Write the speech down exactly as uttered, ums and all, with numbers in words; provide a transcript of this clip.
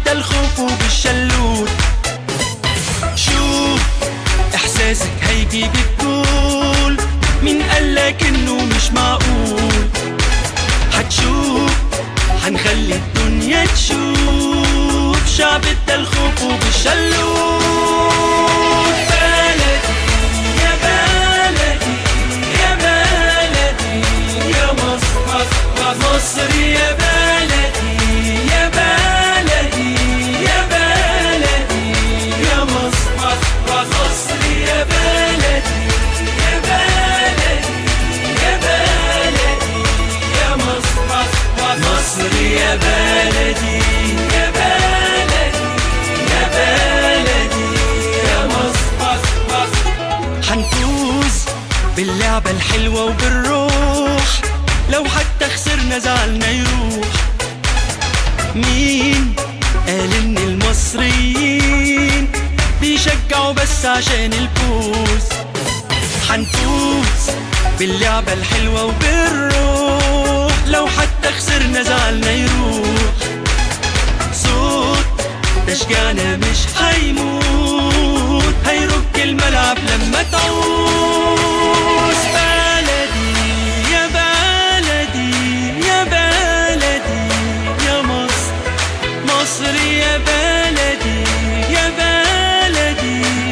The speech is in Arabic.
عدى الخوف وبالشلوت. شوف احساسك هيجي بالطول، مين قالك انه مش معقول؟ هتشوف هنخلي الدنيا تشوف شعب ادى الخوف وبالشلوت. بلدي يا بلدي يا بلدي يا مصر مصر يا بلدي يا بلدي يا بلدي يا مصر مصر يا بلدي يا بلدي يا بلدي يا مصر مصر يا بلدي يا بلدي يا بلدي يا مصر مصر. هنفوز باللعبة الحلوة وبالروح، لو حتى خسرنا زعلنا يروح. مين قال ان المصريين بيشجعوا بس عشان الفوز؟ هنفوز باللعبة الحلوة وبالروح، لو حتى خسرنا زعلنا يروح. صوت تشجيعنا مش هيموت، هيرج الملعب لما تعوز. بلدي يا بلدي مصر يا بلدي يا بلدي